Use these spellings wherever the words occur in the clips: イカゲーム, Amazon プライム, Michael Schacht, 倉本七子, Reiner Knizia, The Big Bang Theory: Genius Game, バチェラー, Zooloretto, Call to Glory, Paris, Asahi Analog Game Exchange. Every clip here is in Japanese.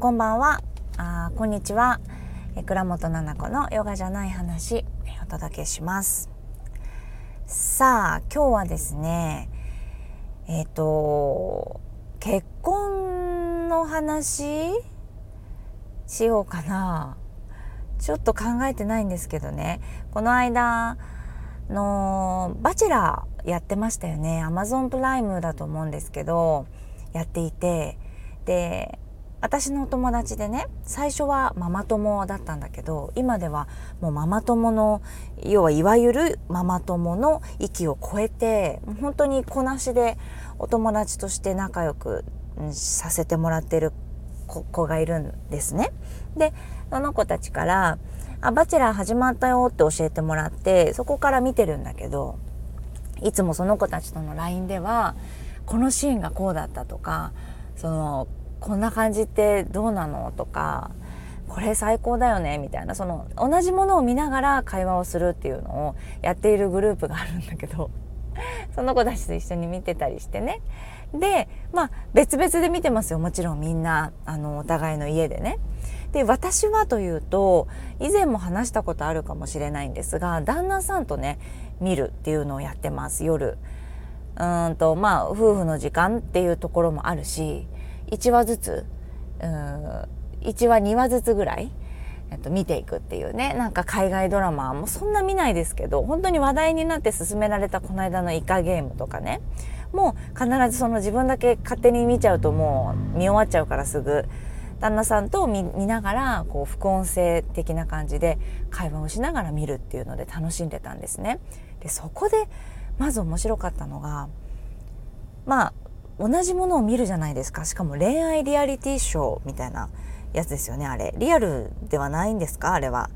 こんばんは、こんにちは、倉本七子のヨガじゃない話、お届けします。さあ今日はですね、結婚の話しようかな。ちょっと考えてないんですけどね、この間のバチェラーやってましたよね。 Amazon プライムだと思うんですけどやっていて、で私のお友達でね、最初はママ友だったんだけど、今ではもうママ友の、要はいわゆるママ友の域を超えて、本当に子なしでお友達として仲良くさせてもらってる子がいるんですね。でその子たちからバチェラー始まったよって教えてもらって、そこから見てるんだけど、いつもその子たちとの LINE ではこのシーンがこうだったとか、こんな感じってどうなのとか、これ最高だよねみたいな、同じものを見ながら会話をするっていうのをやっているグループがあるんだけど、その子たちと一緒に見てたりしてね。で別々で見てますよ、もちろんみんなお互いの家でね。で私はというと、以前も話したことあるかもしれないんですが、旦那さんとね見るっていうのをやってます。夜夫婦の時間っていうところもあるし、1話ずつ1話2話ずつぐらい見ていくっていうね。なんか海外ドラマもそんな見ないですけど、本当に話題になって勧められたこの間のイカゲームとかね、もう必ず自分だけ勝手に見ちゃうと、もう見終わっちゃうから、すぐ旦那さんと 見ながら副音声的な感じで会話をしながら見るっていうので楽しんでたんですね。でそこでまず面白かったのが、同じものを見るじゃないですか。しかも恋愛リアリティショーみたいなやつですよね。あれリアルではないんですか？あれは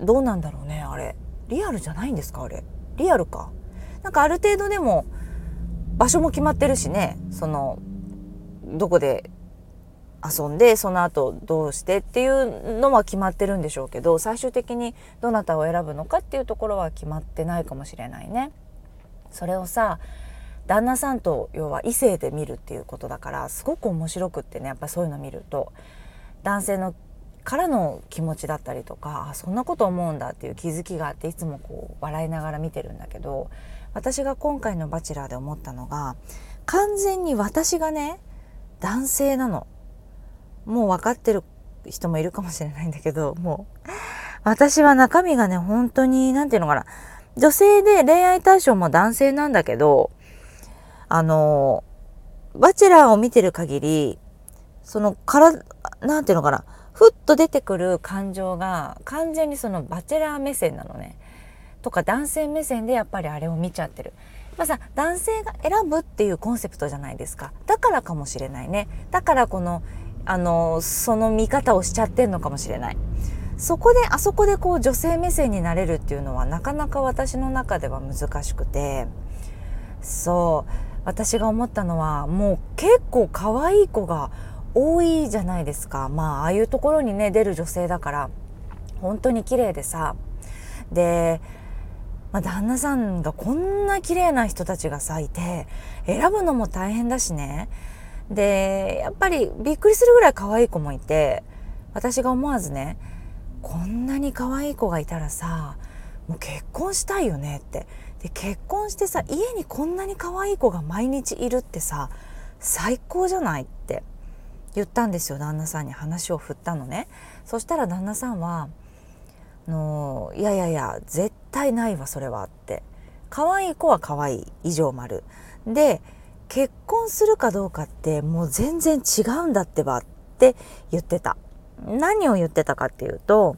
どうなんだろうね。あれリアルじゃないんですか？あれリアルか。なんかある程度でも場所も決まってるしね、どこで遊んでその後どうしてっていうのは決まってるんでしょうけど、最終的にどなたを選ぶのかっていうところは決まってないかもしれないね。それをさ、旦那さんと要は異性で見るっていうことだから、すごく面白くってね、やっぱそういうの見ると男性のからの気持ちだったりとか、そんなこと思うんだっていう気づきがあって、いつも笑いながら見てるんだけど、私が今回のバチェラーで思ったのが、完全に私がね男性なの。もう分かってる人もいるかもしれないんだけど、もう私は中身がね、本当になんていうのかな、女性で恋愛対象も男性なんだけど、バチェラーを見てる限り、なんていうのかな、ふっと出てくる感情が完全にバチェラー目線なのね。とか男性目線でやっぱりあれを見ちゃってる。さ、男性が選ぶっていうコンセプトじゃないですか。だからかもしれないね。だからその見方をしちゃってんのかもしれない。あそこで女性目線になれるっていうのはなかなか私の中では難しくて、私が思ったのは、もう結構可愛い子が多いじゃないですか。ああいうところにね出る女性だから本当に綺麗でさ、で、旦那さんがこんな綺麗な人たちがさいて、選ぶのも大変だしね。でやっぱりびっくりするぐらい可愛い子もいて、私が思わずね、こんなに可愛い子がいたらさ、もう結婚したいよねって。で結婚してさ、家にこんなに可愛い子が毎日いるってさ、最高じゃないって言ったんですよ。旦那さんに話を振ったのね。そしたら旦那さんは「いやいやいや、絶対ないわそれは」って。可愛い子は可愛い以上丸で、結婚するかどうかってもう全然違うんだってばって言ってた。何を言ってたかっていうと、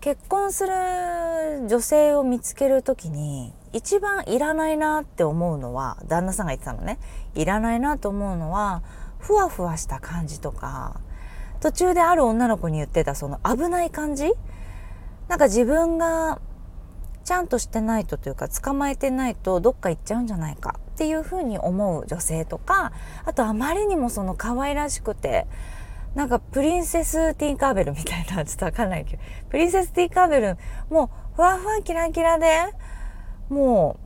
結婚する女性を見つけるときに一番いらないなって思うのは、旦那さんが言ってたのね、いらないなと思うのはふわふわした感じとか、途中である女の子に言ってた危ない感じ、なんか自分がちゃんとしてないと、というか捕まえてないとどっか行っちゃうんじゃないかっていうふうに思う女性とか、あとあまりにも可愛らしくて、なんかプリンセスティンカーベルみたいな、ちょっとわかんないけど、プリンセスティンカーベルもうふわふわキラキラで、も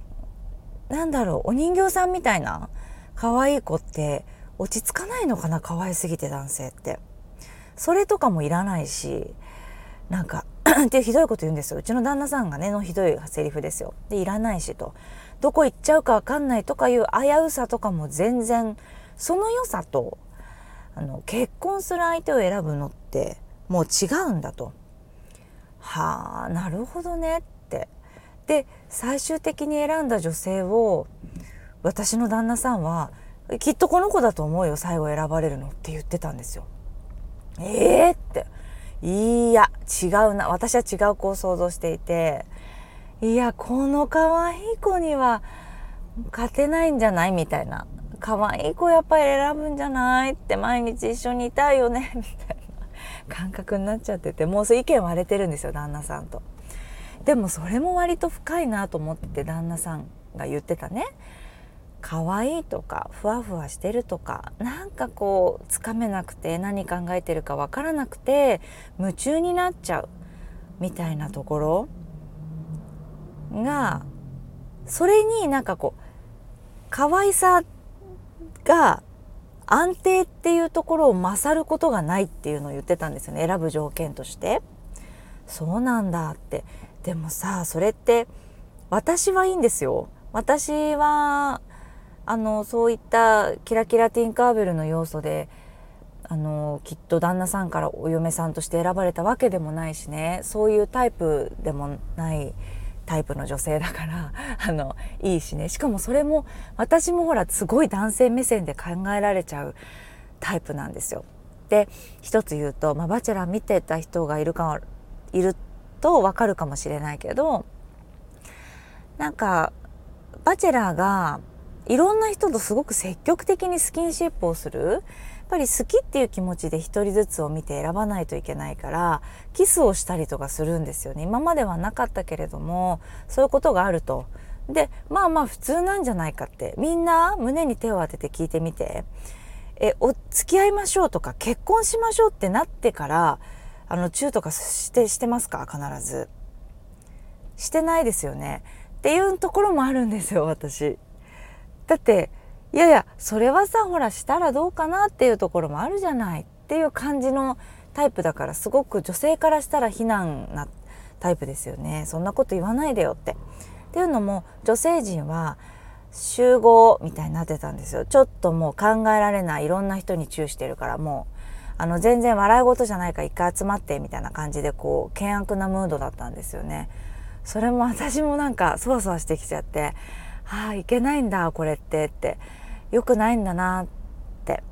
うなんだろう、お人形さんみたいな可愛い子って落ち着かないのかな、可愛すぎて男性って。それとかもいらないし、なんかっていうひどいこと言うんですよ。うちの旦那さんがねのひどいセリフですよ。でいらないしと、どこ行っちゃうか分かんないとかいう危うさとかも全然、その良さと結婚する相手を選ぶのってもう違うんだと。はあ、なるほどねって。で最終的に選んだ女性を私の旦那さんはきっとこの子だと思うよ最後選ばれるのって言ってたんですよ。えーっていや違うな、私は違う子を想像していて、いやこの可愛い子には勝てないんじゃないみたいな、可愛い子やっぱり選ぶんじゃないって、毎日一緒にいたいよねみたいな感覚になっちゃってて、もう意見割れてるんですよ旦那さんと。でもそれも割と深いなと思って、旦那さんが言ってたね、可愛いとかふわふわしてるとか、なんかこうつかめなくて何考えてるかわからなくて夢中になっちゃうみたいなところが、それになんかこう可愛さが安定っていうところを勝ることがないっていうのを言ってたんですよね、選ぶ条件として。そうなんだって。でもさ、それって私はいいんですよ。私はそういったキラキラティンカーベルの要素できっと旦那さんからお嫁さんとして選ばれたわけでもないしね、そういうタイプでもないタイプの女性だからいいしね。しかもそれも私もほらすごい男性目線で考えられちゃうタイプなんですよ。で一つ言うと、バチェラー見てた人がいると分かるかもしれないけど、なんかバチェラーがいろんな人とすごく積極的にスキンシップをする、やっぱり好きっていう気持ちで一人ずつを見て選ばないといけないから、キスをしたりとかするんですよね。今まではなかったけれどもそういうことがあると。でまあ普通なんじゃないかって、みんな胸に手を当てて聞いてみて、付き合いましょうとか結婚しましょうってなってからチューとかしてますか？必ずしてないですよねっていうところもあるんですよ私。だっていやいやそれはさ、ほらしたらどうかなっていうところもあるじゃないっていう感じのタイプだから、すごく女性からしたら非難なタイプですよね。そんなこと言わないでよって。っていうのも女性陣は集合みたいになってたんですよ。ちょっともう考えられない、いろんな人にチューしてるから、もう全然笑い事じゃないから一回集まってみたいな感じで、こう険悪なムードだったんですよね。それも私もなんかそわそわしてきちゃって、ああいけないんだこれってって良くないんだなって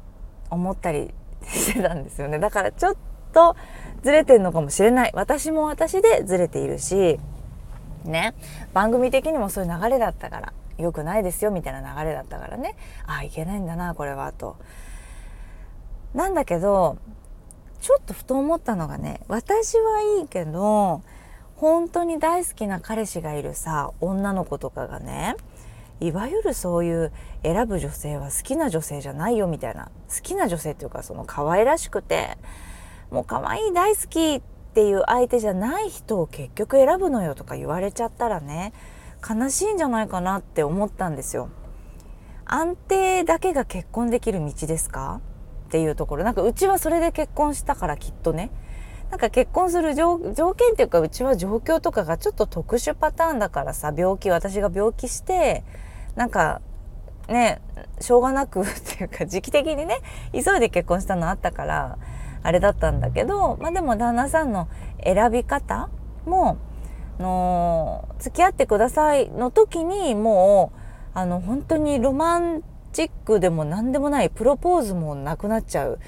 思ったりしてたんですよね。だからちょっとずれてるのかもしれない、私も私でずれているしね、番組的にもそういう流れだったから、良くないですよみたいな流れだったからね、ああいけないんだなこれはと。なんだけどちょっとふと思ったのがね、私はいいけど本当に大好きな彼氏がいるさ女の子とかがね、いわゆるそういう選ぶ女性は好きな女性じゃないよみたいな、好きな女性っていうかその可愛らしくてもう可愛い大好きっていう相手じゃない人を結局選ぶのよとか言われちゃったらね、悲しいんじゃないかなって思ったんですよ。安定だけが結婚できる道ですかっていうところ、なんかうちはそれで結婚したからきっとね、なんか結婚する条件っていうか、うちは状況とかがちょっと特殊パターンだからさ、私が病気してなんかねしょうがなくっていうか時期的にね急いで結婚したのあったからあれだったんだけど、でも旦那さんの選び方も付き合ってくださいの時にもう本当にロマンチックでも何でもない、プロポーズもなくなっちゃう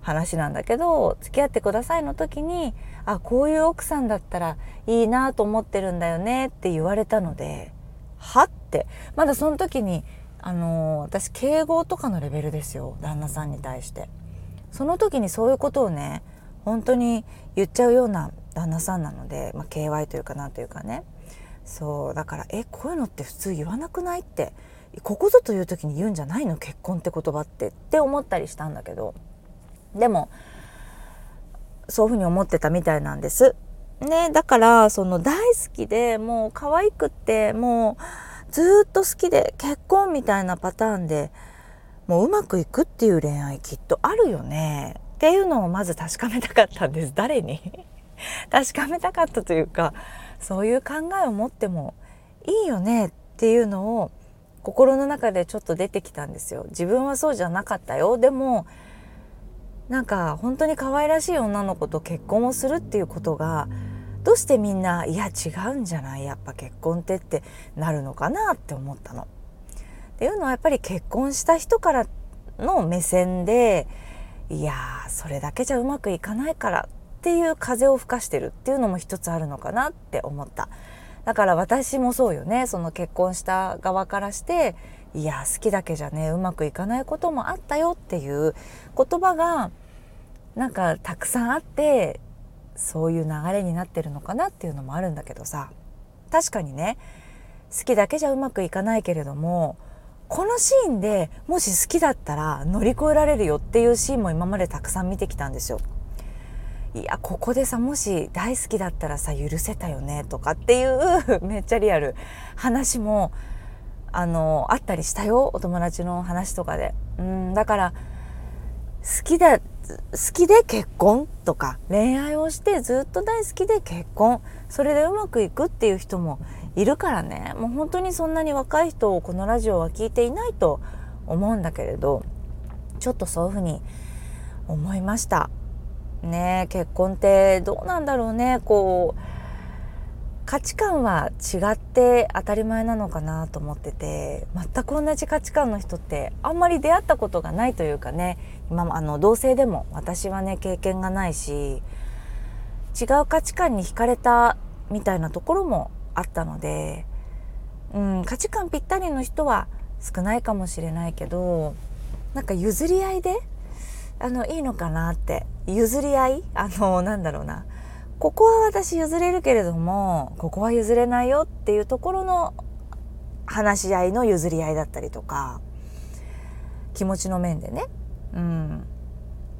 話なんだけど、付き合ってくださいの時に、あこういう奥さんだったらいいなと思ってるんだよねって言われたので、はってまだその時に私敬語とかのレベルですよ旦那さんに対して。その時にそういうことをね本当に言っちゃうような旦那さんなので、KY というかなんというかね、そうだからこういうのって普通言わなくないって、ここぞという時に言うんじゃないの結婚って言葉って思ったりしたんだけど、でもそういうふうに思ってたみたいなんですね。だからその大好きでもう可愛くってもうずっと好きで結婚みたいなパターンでもううまくいくっていう恋愛きっとあるよねっていうのをまず確かめたかったんです。誰に確かめたかったというか、そういう考えを持ってもいいよねっていうのを心の中でちょっと出てきたんですよ。自分はそうじゃなかったよ。でもなんか本当に可愛らしい女の子と結婚をするっていうことがどうしてみんないや違うんじゃない、やっぱ結婚ってってなるのかなって思ったの。っていうのはやっぱり結婚した人からの目線で、いやそれだけじゃうまくいかないからっていう風を吹かしてるっていうのも一つあるのかなって思った。だから私もそうよね。その結婚した側からしていや好きだけじゃねうまくいかないこともあったよっていう言葉がなんかたくさんあってそういう流れになってるのかなっていうのもあるんだけどさ、確かにね好きだけじゃうまくいかないけれどもこのシーンでもし好きだったら乗り越えられるよっていうシーンも今までたくさん見てきたんですよ。いやここでさもし大好きだったらさ許せたよねとかっていうめっちゃリアル話もあったりしたよ、お友達の話とかで。だから好きで結婚とか恋愛をしてずっと大好きで結婚、それでうまくいくっていう人もいるからね。もう本当にそんなに若い人をこのラジオは聞いていないと思うんだけれど、ちょっとそういうふうに思いましたね。結婚ってどうなんだろうね、こう価値観は違って当たり前なのかなと思ってて、全く同じ価値観の人ってあんまり出会ったことがないというかね、今も同性でも私はね経験がないし、違う価値観に惹かれたみたいなところもあったので、価値観ぴったりの人は少ないかもしれないけど、なんか譲り合いでいいのかなって、譲り合いなんだろうな、ここは私譲れるけれどもここは譲れないよっていうところの話し合いの譲り合いだったりとか、気持ちの面でね、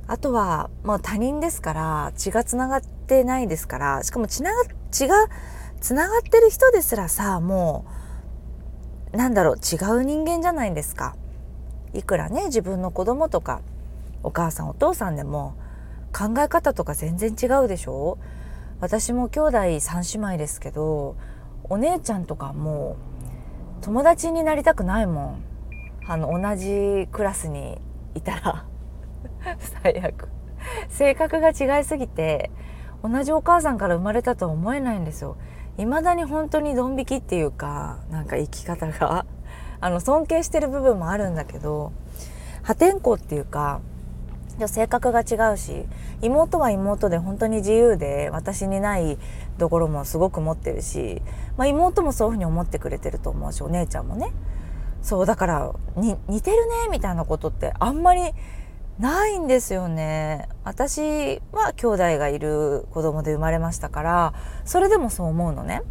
あとはもう他人ですから、血がつながってないですから、しかも血がつながってる人ですらさ、もうなんだろう違う人間じゃないですか。いくらね自分の子供とかお母さんお父さんでも考え方とか全然違うでしょ。私も兄弟3姉妹ですけど、お姉ちゃんとかもう友達になりたくないもん。同じクラスにいたら最悪。性格が違いすぎて同じお母さんから生まれたとは思えないんですよ。未だに本当にドン引きっていうか、なんか生き方が尊敬してる部分もあるんだけど、破天荒っていうか性格が違うし、妹は妹で本当に自由で私にないところもすごく持ってるし、妹もそういうふうに思ってくれてると思うし、お姉ちゃんもね。そうだから似てるねみたいなことってあんまりないんですよね。私は兄弟がいる子供で生まれましたから、それでもそう思うのね。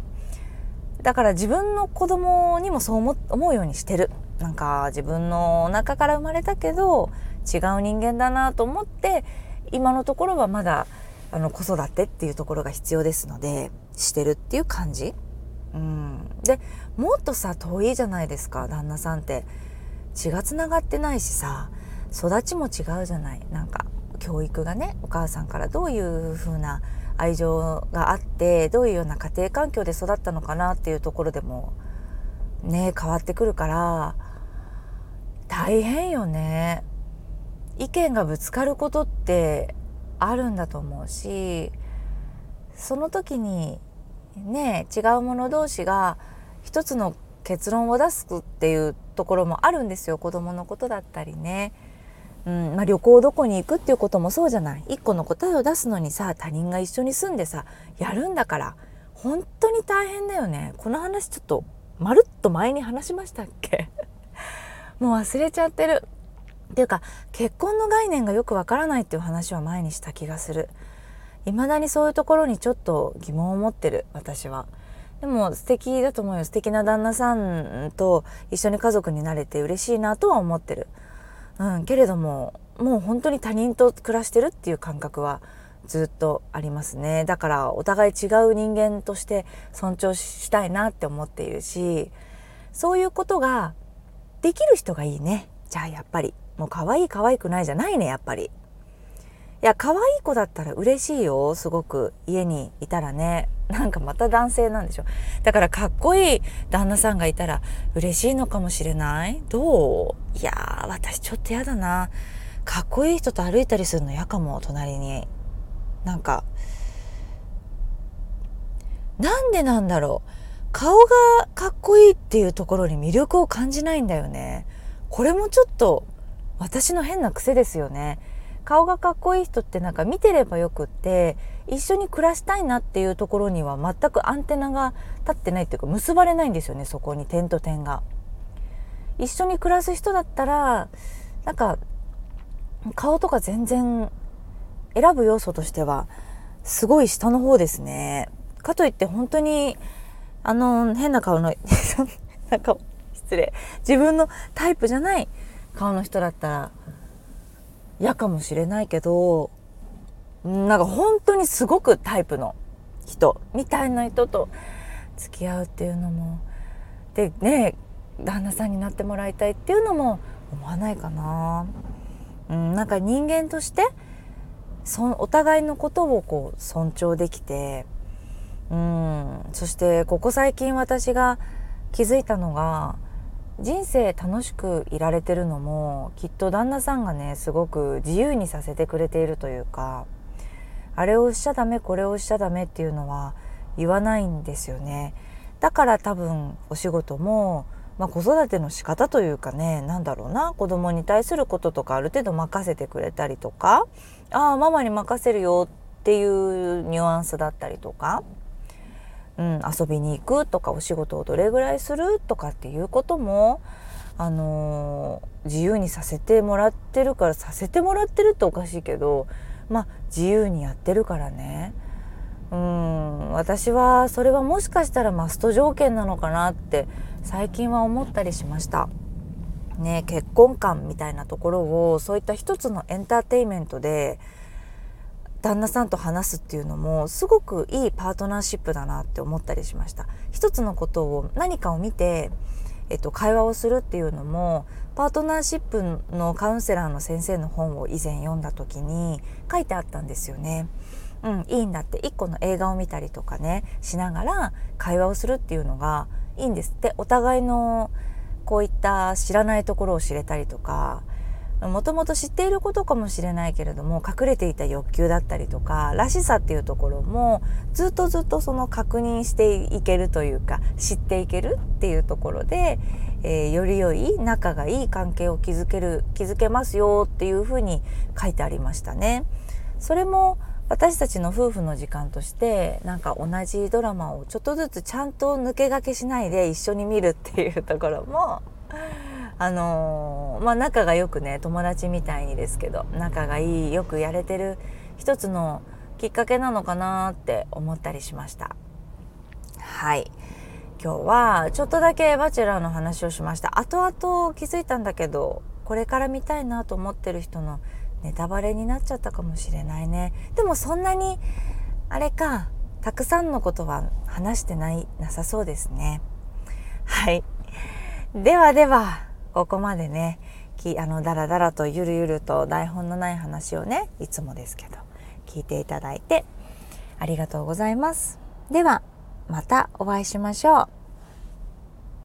だから自分の子供にもそう思うようにしてる。なんか自分のお腹から生まれたけど違う人間だなと思って、今のところはまだ子育てっていうところが必要ですのでしてるっていう感じ。でもっとさ遠いじゃないですか、旦那さんって。血がつながってないしさ、育ちも違うじゃない。なんか教育がね、お母さんからどういう風な愛情があって、どういうような家庭環境で育ったのかなっていうところでもね変わってくるから大変よね。意見がぶつかることってあるんだと思うし、その時にね違う者同士が一つの結論を出すっていうところもあるんですよ。子供のことだったりね、旅行どこに行くっていうこともそうじゃない。一個の答えを出すのにさ、他人が一緒に住んでさやるんだから本当に大変だよね。この話ちょっとまるっと前に話しましたっけもう忘れちゃってるっていうか、結婚の概念がよくわからないっていう話は前にした気がする。未だにそういうところにちょっと疑問を持ってる私は。でも素敵だと思うよ。素敵な旦那さんと一緒に家族になれて嬉しいなとは思ってる、けれどももう本当に他人と暮らしてるっていう感覚はずっとありますね。だからお互い違う人間として尊重したいなって思っているし、そういうことができる人がいいね。じゃあやっぱりもう可愛い可愛くないじゃないね、やっぱり。いや、可愛い子だったら嬉しいよ、すごく。家にいたらね、なんかまた男性なんでしょ。だからかっこいい旦那さんがいたら嬉しいのかもしれない。どう？いやー、私ちょっとやだな。かっこいい人と歩いたりするのやかも、隣に。なんかなんでなんだろう、顔がかっこいいっていうところに魅力を感じないんだよね。これもちょっと私の変な癖ですよね。顔がかっこいい人ってなんか見てればよくって、一緒に暮らしたいなっていうところには全くアンテナが立ってないっていうか、結ばれないんですよね、そこに点と点が。一緒に暮らす人だったらなんか顔とか全然選ぶ要素としてはすごい下の方ですね。かといって本当に変な顔のなんか失礼、自分のタイプじゃない顔の人だったら嫌かもしれないけど、なんか本当にすごくタイプの人みたいな人と付き合うっていうのもでね、旦那さんになってもらいたいっていうのも思わないかな。なんか人間としてお互いのことをこう尊重できて、そしてここ最近私が気づいたのが、人生楽しくいられてるのもきっと旦那さんがね、すごく自由にさせてくれているというか、あれをしちゃダメこれをしちゃダメっていうのは言わないんですよね。だから多分お仕事も、子育ての仕方というかね、なんだろうな、子供に対することとかある程度任せてくれたりとか、ああママに任せるよっていうニュアンスだったりとか、遊びに行くとかお仕事をどれぐらいするとかっていうことも、自由にさせてもらってるから、させてもらってるっておかしいけど、自由にやってるからね。私はそれはもしかしたらマスト条件なのかなって最近は思ったりしましたね。結婚観みたいなところを、そういった一つのエンターテインメントで旦那さんと話すっていうのもすごくいいパートナーシップだなって思ったりしました。一つのことを、何かを見て、会話をするっていうのも、パートナーシップのカウンセラーの先生の本を以前読んだ時に書いてあったんですよね。いいんだって、一個の映画を見たりとかねしながら会話をするっていうのがいいんですって。お互いのこういった知らないところを知れたりとか、もともと知っていることかもしれないけれども隠れていた欲求だったりとからしさっていうところもずっとその確認していけるというか、知っていけるっていうところで、より良い仲がいい関係を築けますよっていうふうに書いてありましたね。それも私たちの夫婦の時間として、なんか同じドラマをちょっとずつちゃんと抜け駆けしないで一緒に見るっていうところも仲がよくね、友達みたいにですけど仲がいい、よくやれてる一つのきっかけなのかなって思ったりしました。はい、今日はちょっとだけバチェラーの話をしました。後々気づいたんだけど、これから見たいなと思ってる人のネタバレになっちゃったかもしれないね。でもそんなにあれか、たくさんのことは話してなさそうですね。はい、ではここまでね、だらだらとゆるゆると台本のない話をね、いつもですけど聞いていただいてありがとうございます。ではまたお会いしましょう。